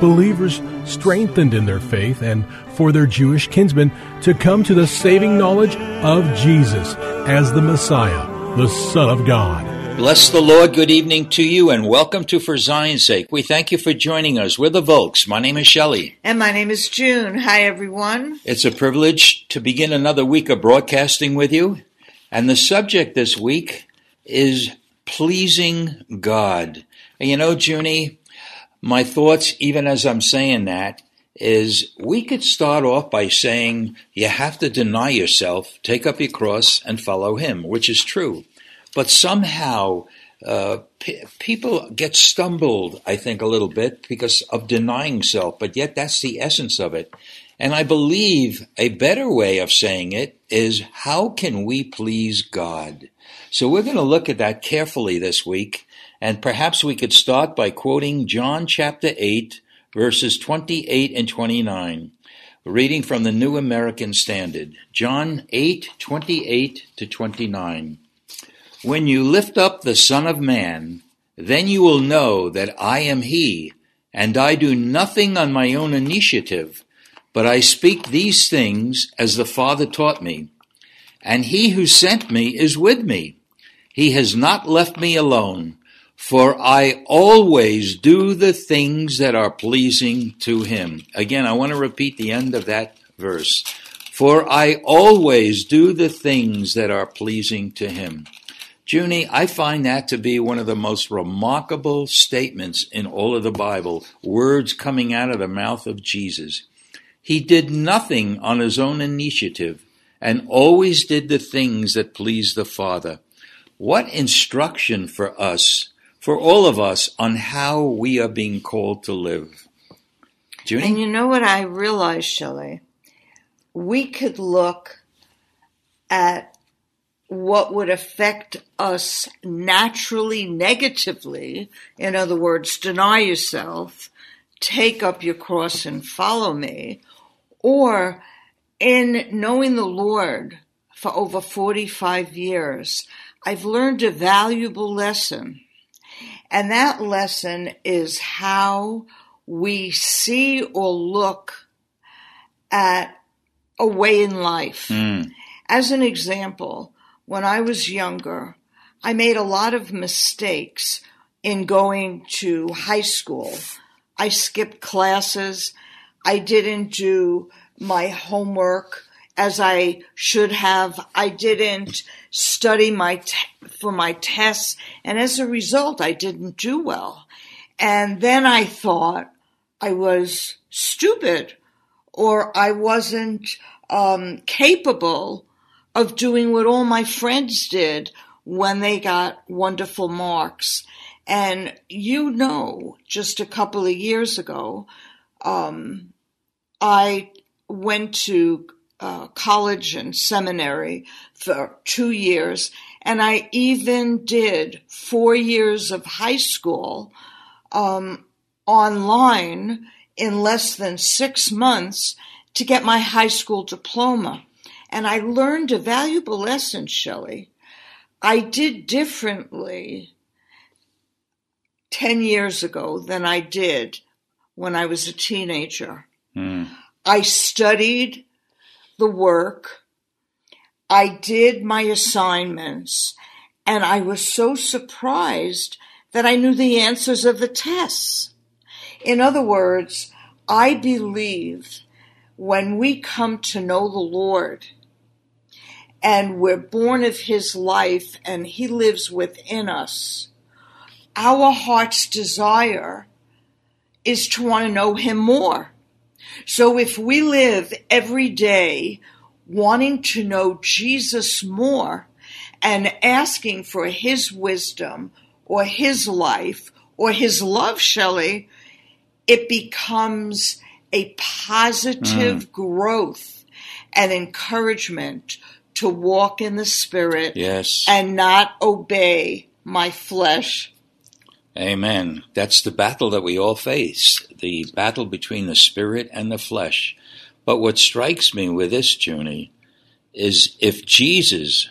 believers strengthened in their faith and for their Jewish kinsmen to come to the saving knowledge of Jesus as the Messiah, the Son of God. Bless the Lord. Good evening to you, and welcome to For Zion's Sake. We thank you for joining us. We're the Volks. My name is Shelley. And my name is June. Hi, everyone. It's a privilege to begin another week of broadcasting with you. And the subject this week is pleasing God. And you know, Junie, my thoughts, even as I'm saying that, is we could start off by saying you have to deny yourself, take up your cross, and follow him, which is true. But somehow people get stumbled, I think, a little bit because of denying self. But yet that's the essence of it. And I believe a better way of saying it is, how can we please God? So we're going to look at that carefully this week. And perhaps we could start by quoting John chapter 8, verses 28 and 29, reading from the New American Standard. John 8, 28 to 29. "When you lift up the Son of Man, then you will know that I am he, and I do nothing on my own initiative, but I speak these things as the Father taught me. And he who sent me is with me. He has not left me alone, for I always do the things that are pleasing to him." Again, I want to repeat the end of that verse. "For I always do the things that are pleasing to him." Junie, I find that to be one of the most remarkable statements in all of the Bible, words coming out of the mouth of Jesus. He did nothing on his own initiative and always did the things that pleased the Father. What instruction for us, for all of us, on how we are being called to live. Junie? And you know what I realized, Shelley? We could look at what would affect us naturally negatively, in other words, deny yourself, take up your cross and follow me, or in knowing the Lord for over 45 years, I've learned a valuable lesson. And that lesson is how we see or look at a way in life. As an example, when I was younger, I made a lot of mistakes in going to high school. I skipped classes. I didn't do my homework as I should have. I didn't study for my tests. And as a result, I didn't do well. And then I thought I was stupid, or I wasn't capable of doing what all my friends did when they got wonderful marks. And you know, just a couple of years ago, I went to college and seminary for 2 years, and I even did 4 years of high school online in less than 6 months to get my high school diploma. And I learned a valuable lesson, Shelley. I did differently 10 years ago than I did when I was a teenager. I studied the work. I did my assignments. And I was so surprised that I knew the answers of the tests. In other words, I believe when we come to know the Lord and we're born of his life and he lives within us, our heart's desire is to want to know him more. So if we live every day wanting to know Jesus more and asking for his wisdom or his life or his love, Shelley, it becomes a positive growth and encouragement to walk in the Spirit and not obey my flesh. Amen. That's the battle that we all face, the battle between the Spirit and the flesh. But what strikes me with this, Junie, is if Jesus,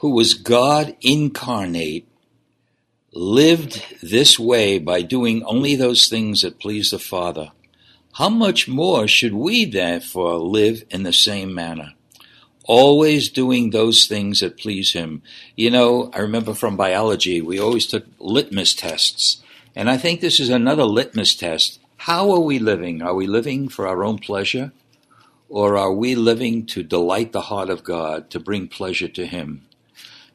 who was God incarnate, lived this way by doing only those things that please the Father, how much more should we therefore live in the same manner, always doing those things that please him? You know, I remember from biology, we always took litmus tests. And I think this is another litmus test. How are we living? Are we living for our own pleasure? Or are we living to delight the heart of God, to bring pleasure to him?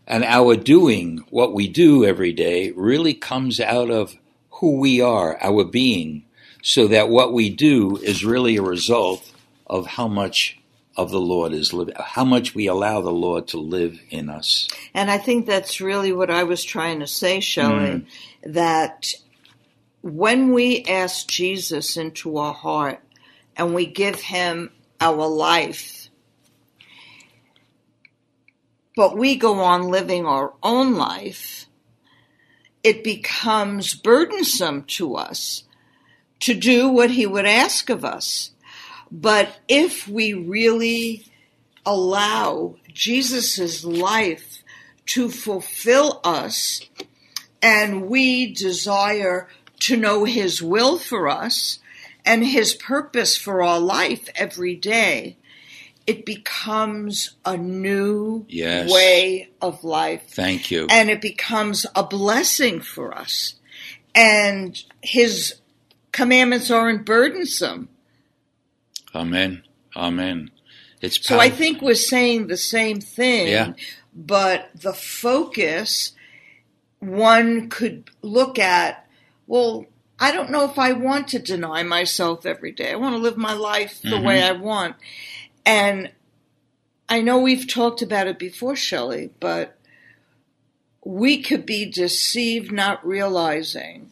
And our doing, what we do every day, really comes out of who we are, our being, so that what we do is really a result of how much of the Lord is living, how much we allow the Lord to live in us. And I think that's really what I was trying to say, Shelley, that when we ask Jesus into our heart and we give him our life, but we go on living our own life, it becomes burdensome to us to do what he would ask of us. But if we really allow Jesus' life to fulfill us and we desire to know his will for us and his purpose for our life every day, it becomes a new way of life. Thank you. And it becomes a blessing for us. And his commandments aren't burdensome. Amen. Amen. It's powerful. So I think we're saying the same thing, but the focus, one could look at, well, I don't know if I want to deny myself every day. I want to live my life the way I want. And I know we've talked about it before, Shelley, but we could be deceived not realizing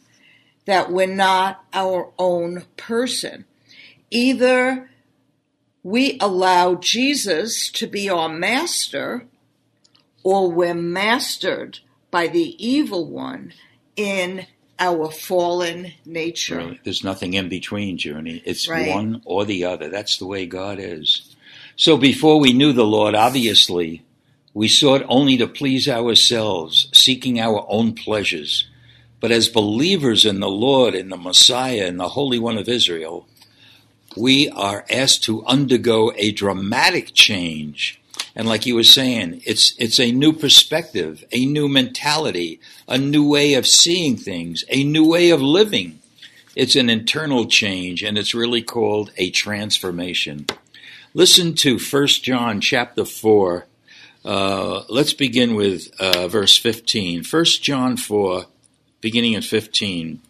that we're not our own person. Either we allow Jesus to be our master, or we're mastered by the evil one in our fallen nature. Right. There's nothing in between, Journey. It's one or the other. That's the way God is. So before we knew the Lord, obviously, we sought only to please ourselves, seeking our own pleasures. But as believers in the Lord, in the Messiah, in the Holy One of Israel, we are asked to undergo a dramatic change. And like you were saying, it's a new perspective, a new mentality, a new way of seeing things, a new way of living. It's an internal change, and it's really called a transformation. Listen to 1 John chapter 4. Let's begin with verse 15. 1 John 4, beginning at 15.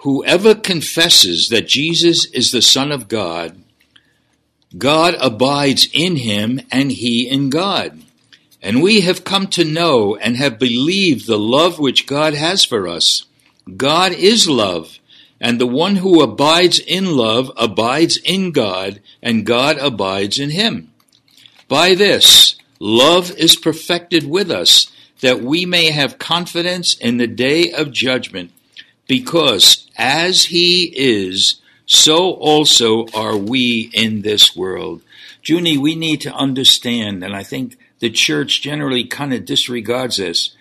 Whoever confesses that Jesus is the Son of God, God abides in him and he in God. And we have come to know and have believed the love which God has for us. God is love, and the one who abides in love abides in God, and God abides in him. By this, love is perfected with us, that we may have confidence in the day of judgment. Because as he is, so also are we in this world. Junie, we need to understand, and I think the church generally kind of disregards this,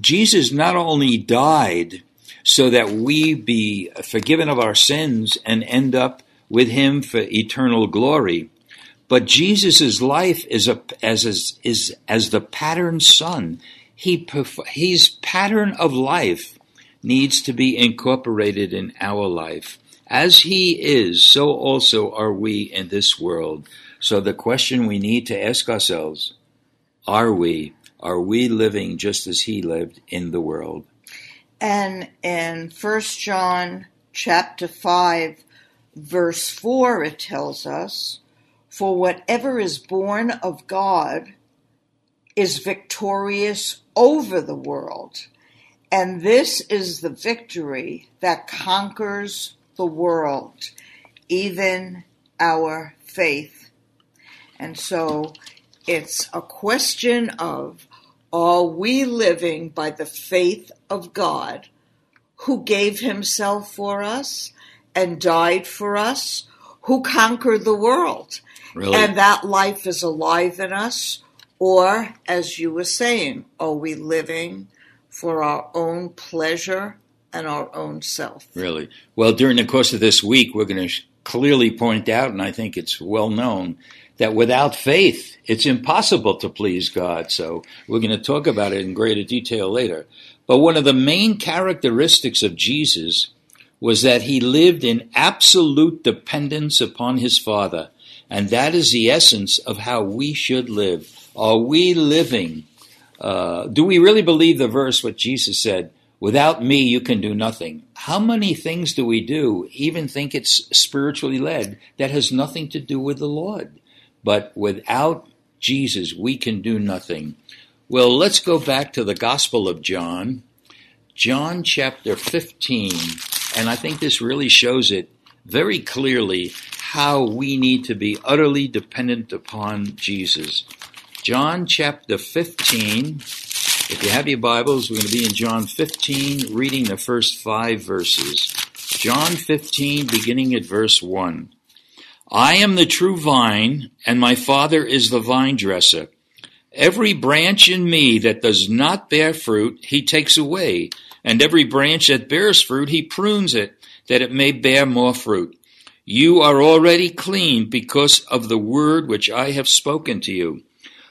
Jesus not only died so that we be forgiven of our sins and end up with him for eternal glory, but Jesus' life is as the pattern son. His pattern of life needs to be incorporated in our life. As he is, so also are we in this world. So the question we need to ask ourselves, are we living just as he lived in the world? And in 1 John chapter 5, verse 4, it tells us, for whatever is born of God is victorious over the world. And this is the victory that conquers the world, even our faith. And so it's a question of, are we living by the faith of God, who gave himself for us and died for us, who conquered the world? Really? And that life is alive in us? Or, as you were saying, are we living for our own pleasure and our own self? Really? Well, during the course of this week, we're going to clearly point out, and I think it's well known, that without faith, it's impossible to please God. So we're going to talk about it in greater detail later. But one of the main characteristics of Jesus was that he lived in absolute dependence upon his Father. And that is the essence of how we should live. Are we living? Do we really believe the verse what Jesus said, without me you can do nothing? How many things do we do, even think it's spiritually led, that has nothing to do with the Lord? But without Jesus, we can do nothing. Well, let's go back to the Gospel of John, John chapter 15. And I think this really shows it very clearly how we need to be utterly dependent upon Jesus. John chapter 15. If you have your Bibles, we're going to be in John 15, reading the first 5 verses. John 15, beginning at verse 1. I am the true vine, and my Father is the vine dresser. Every branch in me that does not bear fruit, he takes away, and every branch that bears fruit, he prunes it, that it may bear more fruit. You are already clean because of the word which I have spoken to you.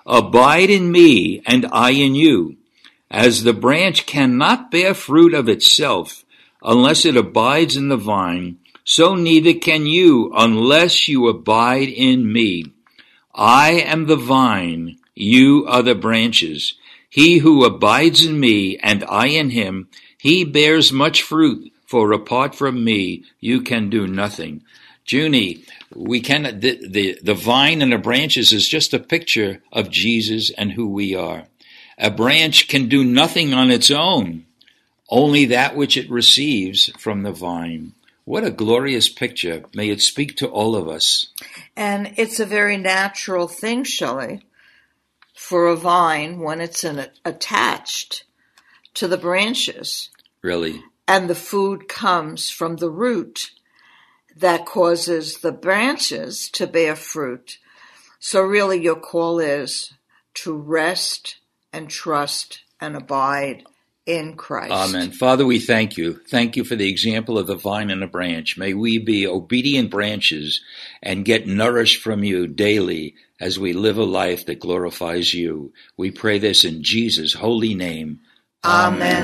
Abide in me, and I in you. As the branch cannot bear fruit of itself, unless it abides in the vine, so neither can you unless you abide in me. I am the vine, you are the branches. He who abides in me and I in him, he bears much fruit, for apart from me you can do nothing. Junie, we cannot, the vine and the branches is just a picture of Jesus and who we are. A branch can do nothing on its own, only that which it receives from the vine. What a glorious picture. May it speak to all of us. And it's a very natural thing, Shelley, for a vine when it's attached to the branches. Really? And the food comes from the root that causes the branches to bear fruit. So really your call is to rest and trust and abide in Christ. Amen. Father, we thank you. Thank you for the example of the vine and the branch. May we be obedient branches and get nourished from you daily as we live a life that glorifies you. We pray this in Jesus' holy name. Amen.